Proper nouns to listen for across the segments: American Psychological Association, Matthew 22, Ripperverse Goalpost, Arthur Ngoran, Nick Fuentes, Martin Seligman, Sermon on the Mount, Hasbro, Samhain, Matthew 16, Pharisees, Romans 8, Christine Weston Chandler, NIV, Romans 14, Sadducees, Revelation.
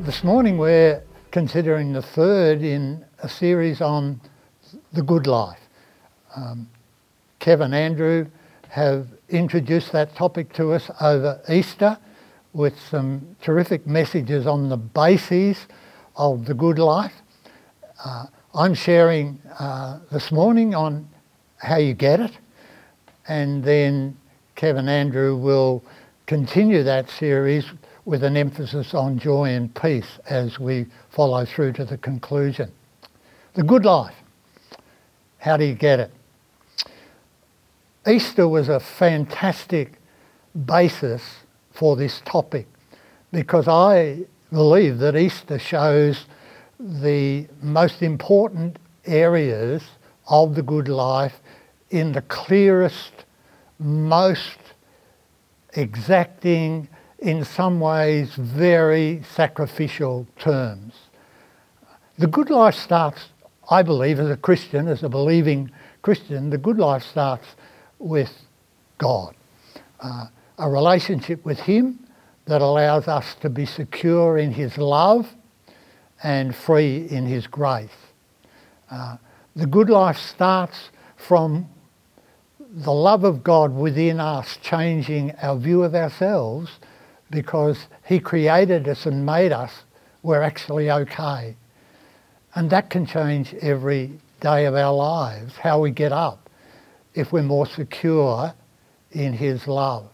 This morning we're considering the third in a series on the good life. Kev and Andrew have introduced that topic to us over Easter with some terrific messages on the bases of the good life. I'm sharing this morning on how you get it, and then Kev and Andrew will continue that series with an emphasis on joy and peace as we follow through to the conclusion. The good life. How do you get it? Easter was a fantastic basis for this topic because I believe that Easter shows the most important areas of the good life in the clearest, most exacting, in some ways very sacrificial terms. The good life starts, I believe, as a Christian, as a believing Christian, the good life starts with God. A relationship with Him that allows us to be secure in His love and free in His grace. The good life starts from the love of God within us changing our view of ourselves, because He created us and made us, we're actually okay. And that can change every day of our lives, how we get up, if we're more secure in His love.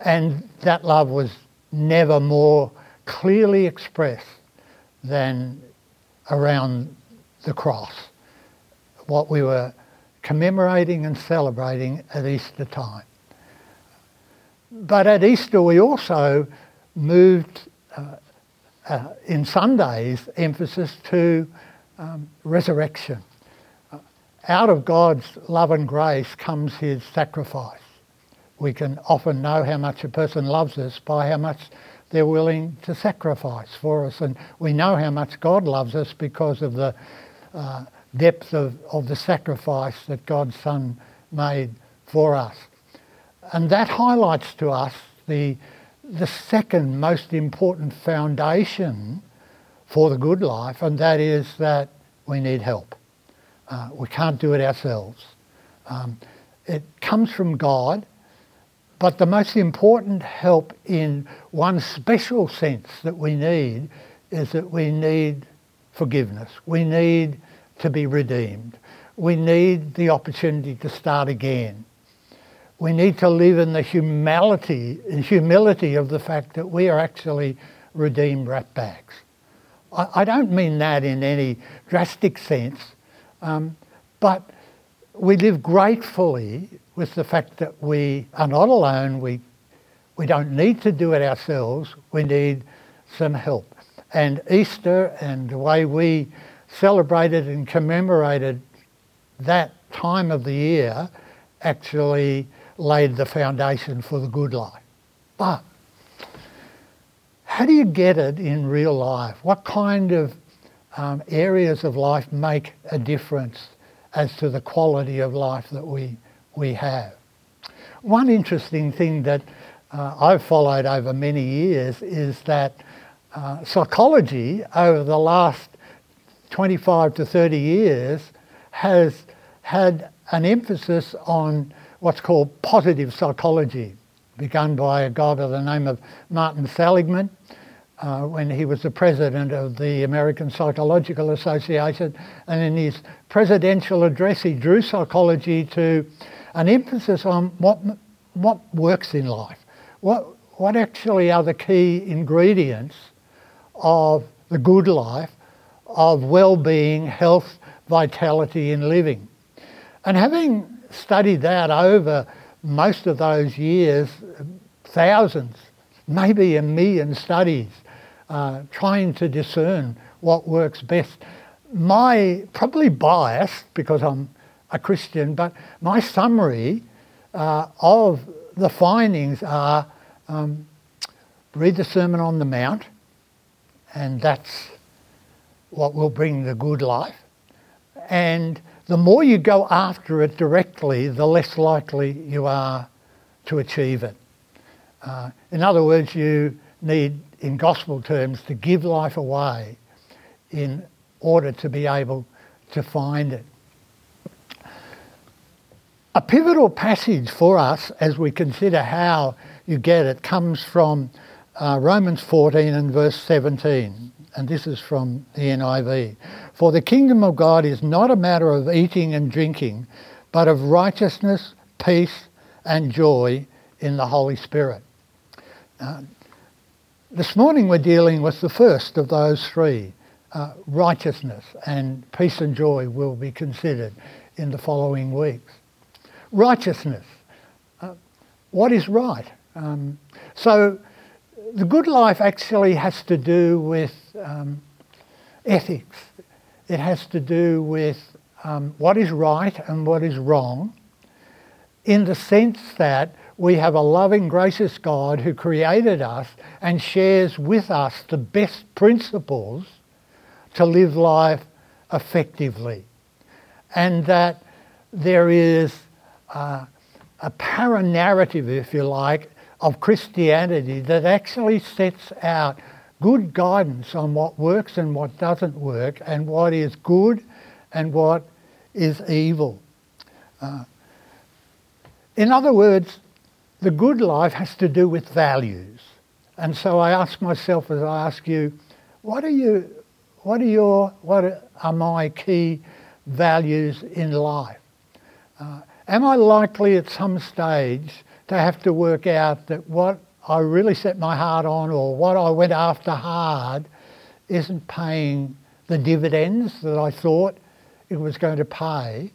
And that love was never more clearly expressed than around the cross, what we were commemorating and celebrating at Easter time. But at Easter we also moved in Sunday's emphasis to resurrection. Out of God's love and grace comes His sacrifice. We can often know how much a person loves us by how much they're willing to sacrifice for us, and we know how much God loves us because of the depth of the sacrifice that God's Son made for us. And that highlights to us the second most important foundation for the good life, and that is that we need help. We can't do it ourselves. It comes from God, but the most important help in one special sense that we need is that we need forgiveness. We need to be redeemed. We need the opportunity to start again. We need to live in the humility of the fact that we are actually redeemed ratbags. I don't mean that in any drastic sense, but we live gratefully with the fact that we are not alone, we don't need to do it ourselves, we need some help. And Easter and the way we celebrated and commemorated that time of the year actually laid the foundation for the good life. But how do you get it in real life? What kind of areas of life make a difference as to the quality of life that we have? One interesting thing that I've followed over many years is that psychology over the last 25 to 30 years has had an emphasis on what's called positive psychology, begun by a guy by the name of Martin Seligman when he was the president of the American Psychological Association. And in his presidential address, he drew psychology to an emphasis on what works in life, what actually are the key ingredients of the good life, of well-being, health, vitality and living. And having studied that over most of those years, thousands, maybe a million studies, trying to discern what works best, my, probably biased because I'm a Christian, but my summary of the findings are read the Sermon on the Mount, and that's what will bring the good life. And the more you go after it directly, the less likely you are to achieve it. In other words, you need, in gospel terms, to give life away in order to be able to find it. A pivotal passage for us as we consider how you get it comes from Romans 14 and verse 17, and this is from the NIV. For the kingdom of God is not a matter of eating and drinking, but of righteousness, peace and joy in the Holy Spirit. This morning we're dealing with the first of those three. Righteousness and peace and joy will be considered in the following weeks. Righteousness. What is right? So the good life actually has to do with ethics. It has to do with what is right and what is wrong, in the sense that we have a loving, gracious God who created us and shares with us the best principles to live life effectively, and that there is a paranarrative, if you like, of Christianity that actually sets out good guidance on what works and what doesn't work, and what is good and what is evil. In other words, the good life has to do with values. And so I ask myself, as I ask you, what are my key values in life? Am I likely at some stage to have to work out that what I really set my heart on, or what I went after hard, isn't paying the dividends that I thought it was going to pay?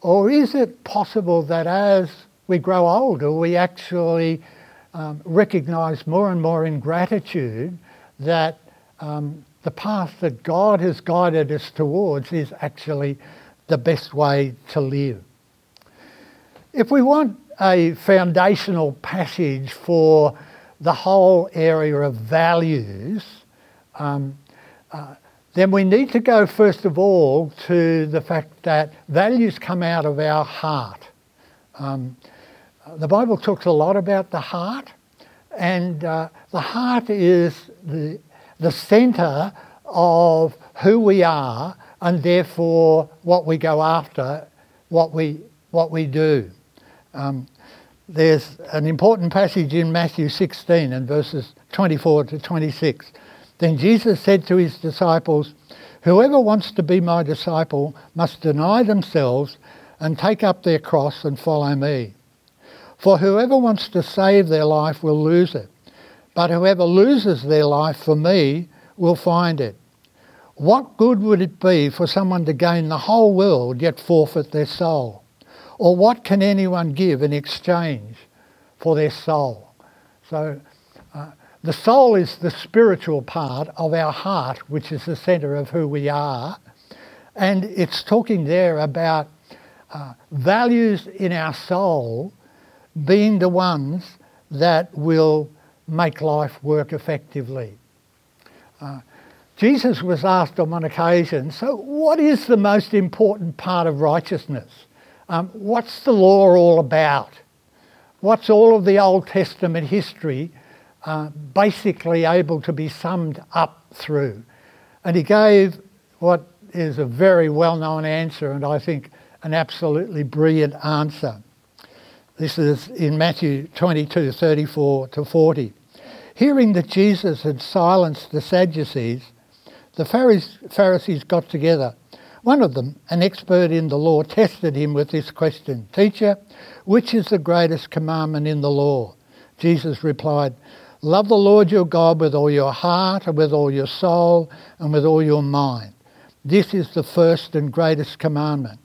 Or is it possible that as we grow older, we actually recognise more and more in gratitude that the path that God has guided us towards is actually the best way to live? If we want a foundational passage for the whole area of values, then we need to go first of all to the fact that values come out of our heart. The Bible talks a lot about the heart, and the heart is the centre of who we are, and therefore what we go after, what we do. There's an important passage in Matthew 16 and verses 24 to 26. Then Jesus said to his disciples, "Whoever wants to be my disciple must deny themselves and take up their cross and follow me. For whoever wants to save their life will lose it. But whoever loses their life for me will find it. What good would it be for someone to gain the whole world yet forfeit their soul? Or what can anyone give in exchange for their soul?" So the soul is the spiritual part of our heart, which is the centre of who we are. And it's talking there about values in our soul being the ones that will make life work effectively. Jesus was asked on one occasion, so what is the most important part of righteousness? What's the law all about? What's all of the Old Testament history basically able to be summed up through? And he gave what is a very well-known answer, and I think an absolutely brilliant answer. This is in Matthew 22, 34 to 40. Hearing that Jesus had silenced the Sadducees, the Pharisees got together. One of them, an expert in the law, tested him with this question, "Teacher, which is the greatest commandment in the law?" Jesus replied, "Love the Lord your God with all your heart and with all your soul and with all your mind. This is the first and greatest commandment.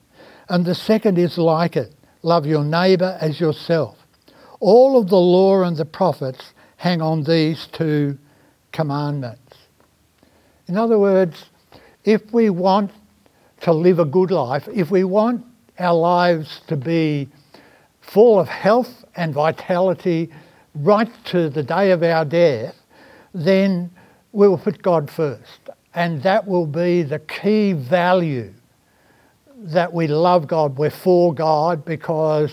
And the second is like it. Love your neighbour as yourself. All of the law and the prophets hang on these two commandments." In other words, if we want to live a good life, if we want our lives to be full of health and vitality right to the day of our death, then we will put God first. And that will be the key value, that we love God, we're for God, because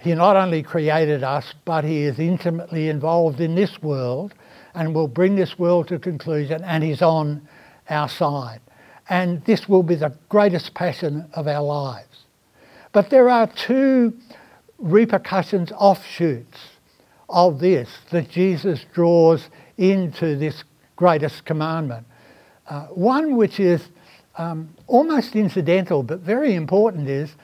he not only created us, but he is intimately involved in this world and will bring this world to conclusion, and is on our side. And this will be the greatest passion of our lives. But there are two repercussions, offshoots of this, that Jesus draws into this greatest commandment. One which is almost incidental but very important is,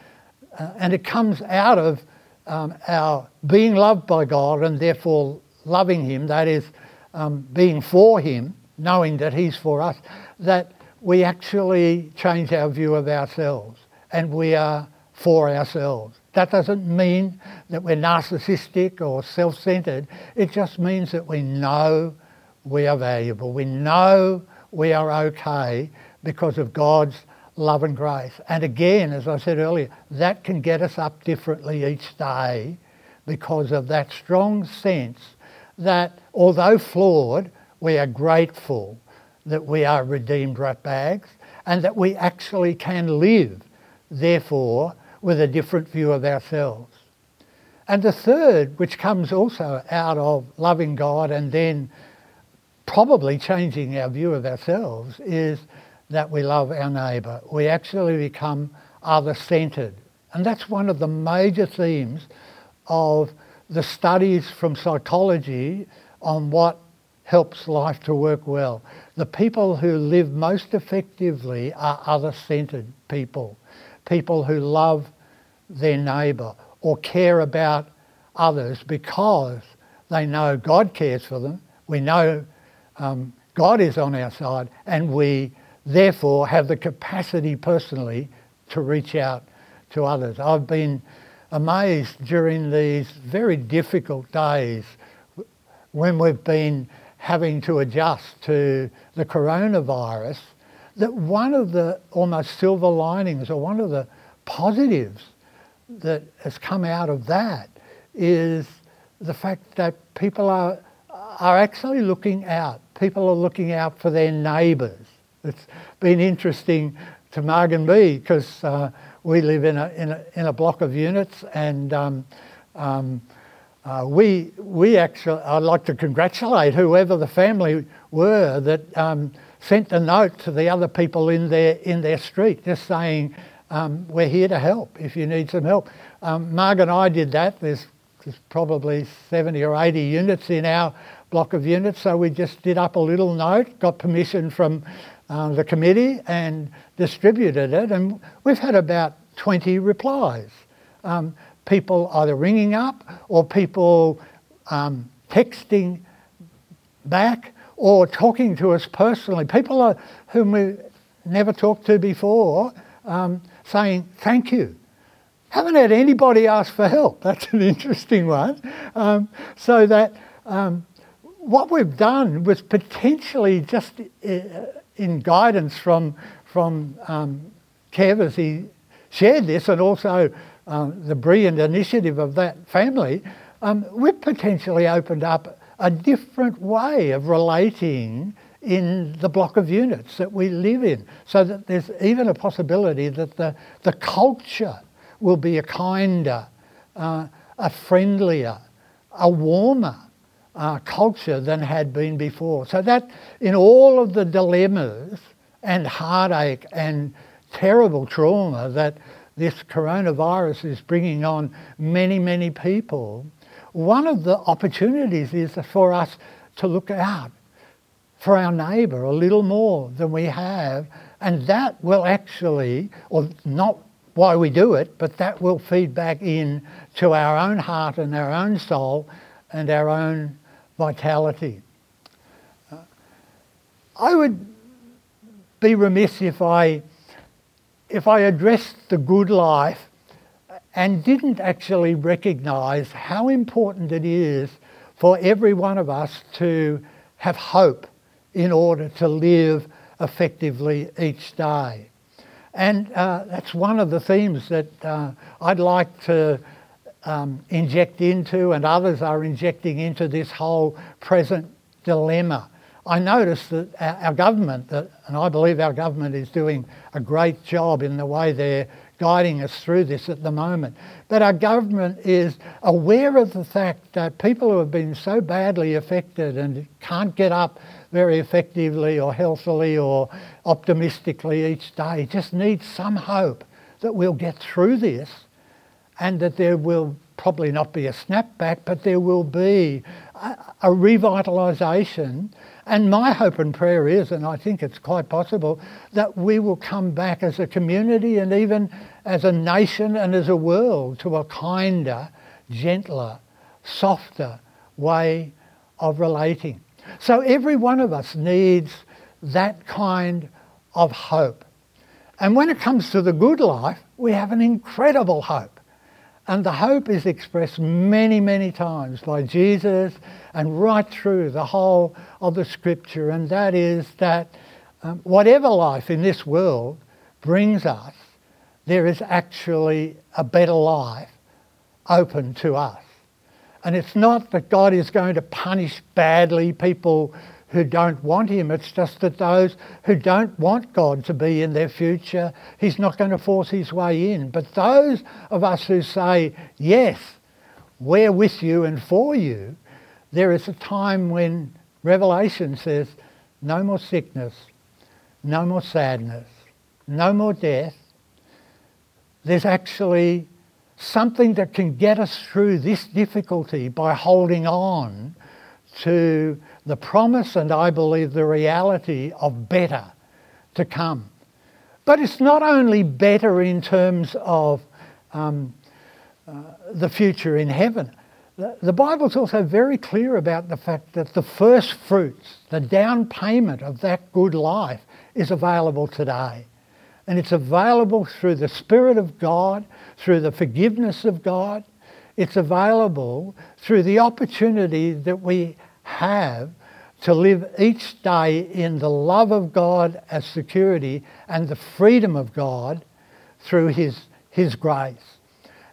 and it comes out of our being loved by God and therefore loving Him, that is, being for Him, knowing that He's for us, that we actually change our view of ourselves and we are for ourselves. That doesn't mean that we're narcissistic or self-centered. It just means that we know we are valuable. We know we are okay because of God's love and grace. And again, as I said earlier, that can get us up differently each day because of that strong sense that, although flawed, we are grateful that we are redeemed ratbags and that we actually can live, therefore, with a different view of ourselves. And the third, which comes also out of loving God and then probably changing our view of ourselves, is that we love our neighbour. We actually become other-centred. And that's one of the major themes of the studies from psychology on what helps life to work well. The people who live most effectively are other-centred people, people who love their neighbour or care about others because they know God cares for them. We know God is on our side, and we therefore have the capacity personally to reach out to others. I've been amazed during these very difficult days when we've been having to adjust to the coronavirus, that one of the almost silver linings or one of the positives that has come out of that is the fact that people are actually looking out. People are looking out for their neighbours. It's been interesting to Marg and me because we live in a block of units, and we actually, I'd like to congratulate whoever the family were that sent a note to the other people in their street, just saying we're here to help if you need some help. Marg and I did that. There's probably 70 or 80 units in our block of units, so we just did up a little note, got permission from the committee and distributed it, and we've had about 20 replies. People either ringing up or people texting back or talking to us personally. People whom we never talked to before saying, thank you. Haven't had anybody ask for help. That's an interesting one. So that what we've done was potentially just in guidance from Kev as he shared this, and also the brilliant initiative of that family, we've potentially opened up a different way of relating in the block of units that we live in, so that there's even a possibility that the culture will be a kinder, a friendlier, a warmer culture than had been before. So that in all of the dilemmas and heartache and terrible trauma that this coronavirus is bringing on many, many people, one of the opportunities is for us to look out for our neighbour a little more than we have, and that will actually, or not why we do it, but that will feed back in to our own heart and our own soul and our own vitality. I would be remiss if I addressed the good life and didn't actually recognise how important it is for every one of us to have hope in order to live effectively each day. And that's one of the themes that I'd like to inject into, and others are injecting into, this whole present dilemma. I notice that our government, and I believe our government is doing a great job in the way they're guiding us through this at the moment. But our government is aware of the fact that people who have been so badly affected and can't get up very effectively or healthily or optimistically each day just need some hope that we'll get through this, and that there will probably not be a snapback, but there will be a revitalisation. And my hope and prayer is, and I think it's quite possible, that we will come back as a community and even as a nation and as a world to a kinder, gentler, softer way of relating. So every one of us needs that kind of hope. And when it comes to the good life, we have an incredible hope. And the hope is expressed many, many times by Jesus and right through the whole of the Scripture, and that is that whatever life in this world brings us, there is actually a better life open to us. And it's not that God is going to punish badly people who don't want him, it's just that those who don't want God to be in their future, he's not going to force his way in. But those of us who say, yes, we're with you and for you, there is a time when Revelation says, no more sickness, no more sadness, no more death. There's actually something that can get us through this difficulty by holding on to the promise and, I believe, the reality of better to come. But it's not only better in terms of the future in heaven. The Bible's also very clear about the fact that the first fruits, the down payment of that good life, is available today. And it's available through the Spirit of God, through the forgiveness of God. It's available through the opportunity that we have to live each day in the love of God as security and the freedom of God through his grace.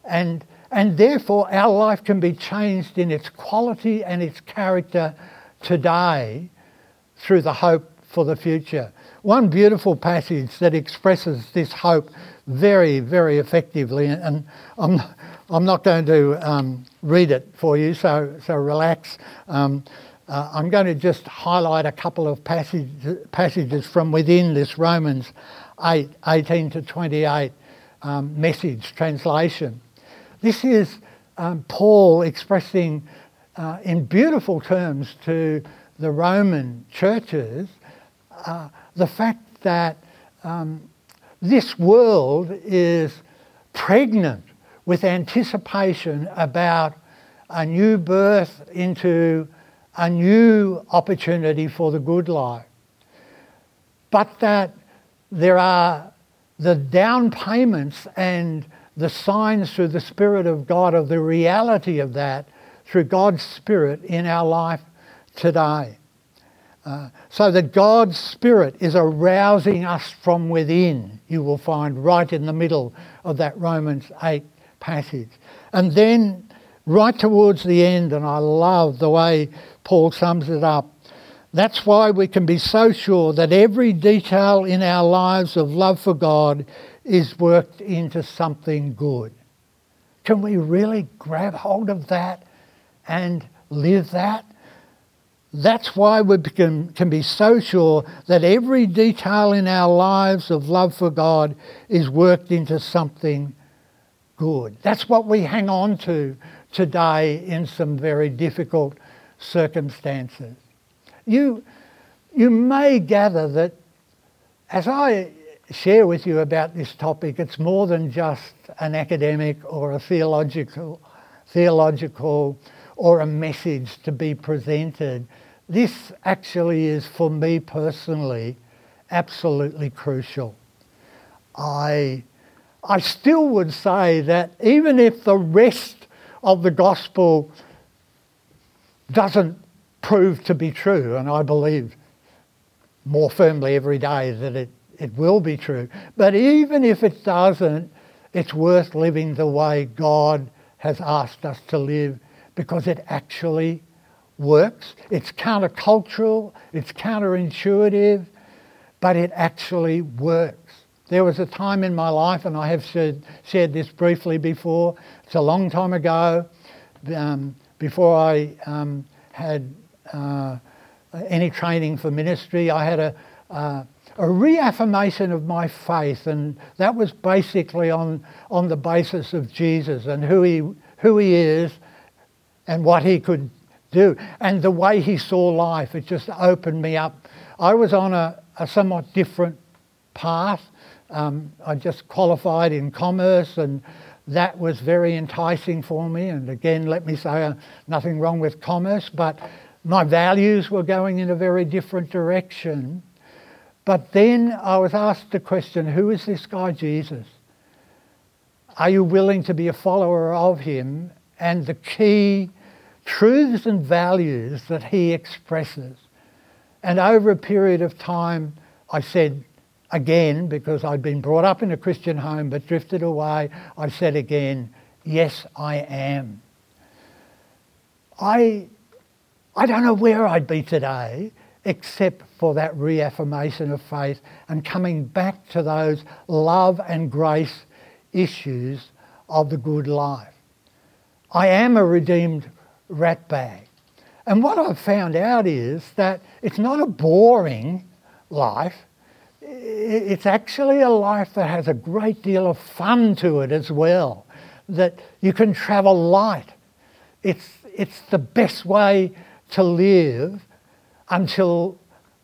And therefore our life can be changed in its quality and its character today through the hope for the future. One beautiful passage that expresses this hope very, very effectively, and I'm not going to read it for you, so relax. I'm going to just highlight a couple of passages from within this Romans 8, 18 to 28 message translation. This is Paul expressing in beautiful terms to the Roman churches the fact that this world is pregnant with anticipation about a new birth into a new opportunity for the good life. But that there are the down payments and the signs through the Spirit of God of the reality of that through God's Spirit in our life today. So that God's Spirit is arousing us from within, you will find right in the middle of that Romans 8 passage. And then right towards the end, and I love the way Paul sums it up, that's why we can be so sure that every detail in our lives of love for God is worked into something good. Can we really grab hold of that and live that? That's why we can be so sure that every detail in our lives of love for God is worked into something good. That's what we hang on to today in some very difficult circumstances. You may gather that as I share with you about this topic, it's more than just an academic or a theological or a message to be presented. This actually is, for me personally, absolutely crucial. I still would say that even if the rest of the gospel doesn't prove to be true, and I believe more firmly every day that it will be true, but even if it doesn't, it's worth living the way God has asked us to live, because it actually works. It's countercultural, it's counterintuitive, but it actually works. There was a time in my life, and I have said this briefly before, it's a long time ago, before I had any training for ministry, I had a reaffirmation of my faith, and that was basically on the basis of Jesus and who he is and what he could do and the way he saw life. It just opened me up. I was on a somewhat different path. I just qualified in commerce, and that was very enticing for me. And again, let me say, nothing wrong with commerce, but my values were going in a very different direction. But then I was asked the question, who is this guy Jesus? Are you willing to be a follower of him and the key truths and values that he expresses? And over a period of time, I said again, because I'd been brought up in a Christian home but drifted away, I said again, yes, I am. I don't know where I'd be today except for that reaffirmation of faith and coming back to those love and grace issues of the good life. I am a redeemed rat bag. And what I've found out is that it's not a boring life. It's actually a life that has a great deal of fun to it as well, that you can travel light. It's the best way to live until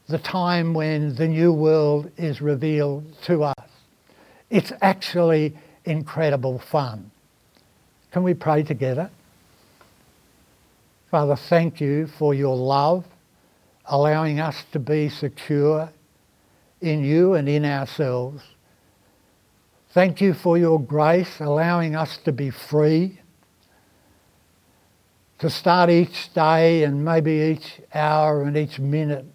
the time when the new world is revealed to us. It's actually incredible fun. Can we pray together? Father, thank you for your love, allowing us to be secure in you and in ourselves. Thank you for your grace, allowing us to be free, to start each day and maybe each hour and each minute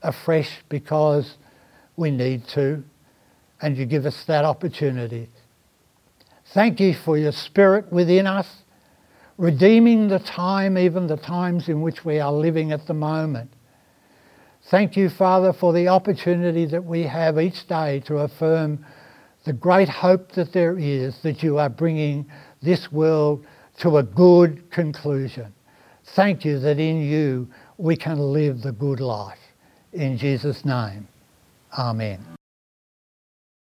afresh because we need to, and you give us that opportunity. Thank you for your Spirit within us, redeeming the time, even the times in which we are living at the moment. Thank you, Father, for the opportunity that we have each day to affirm the great hope that there is that you are bringing this world to a good conclusion. Thank you that in you we can live the good life. In Jesus' name, amen.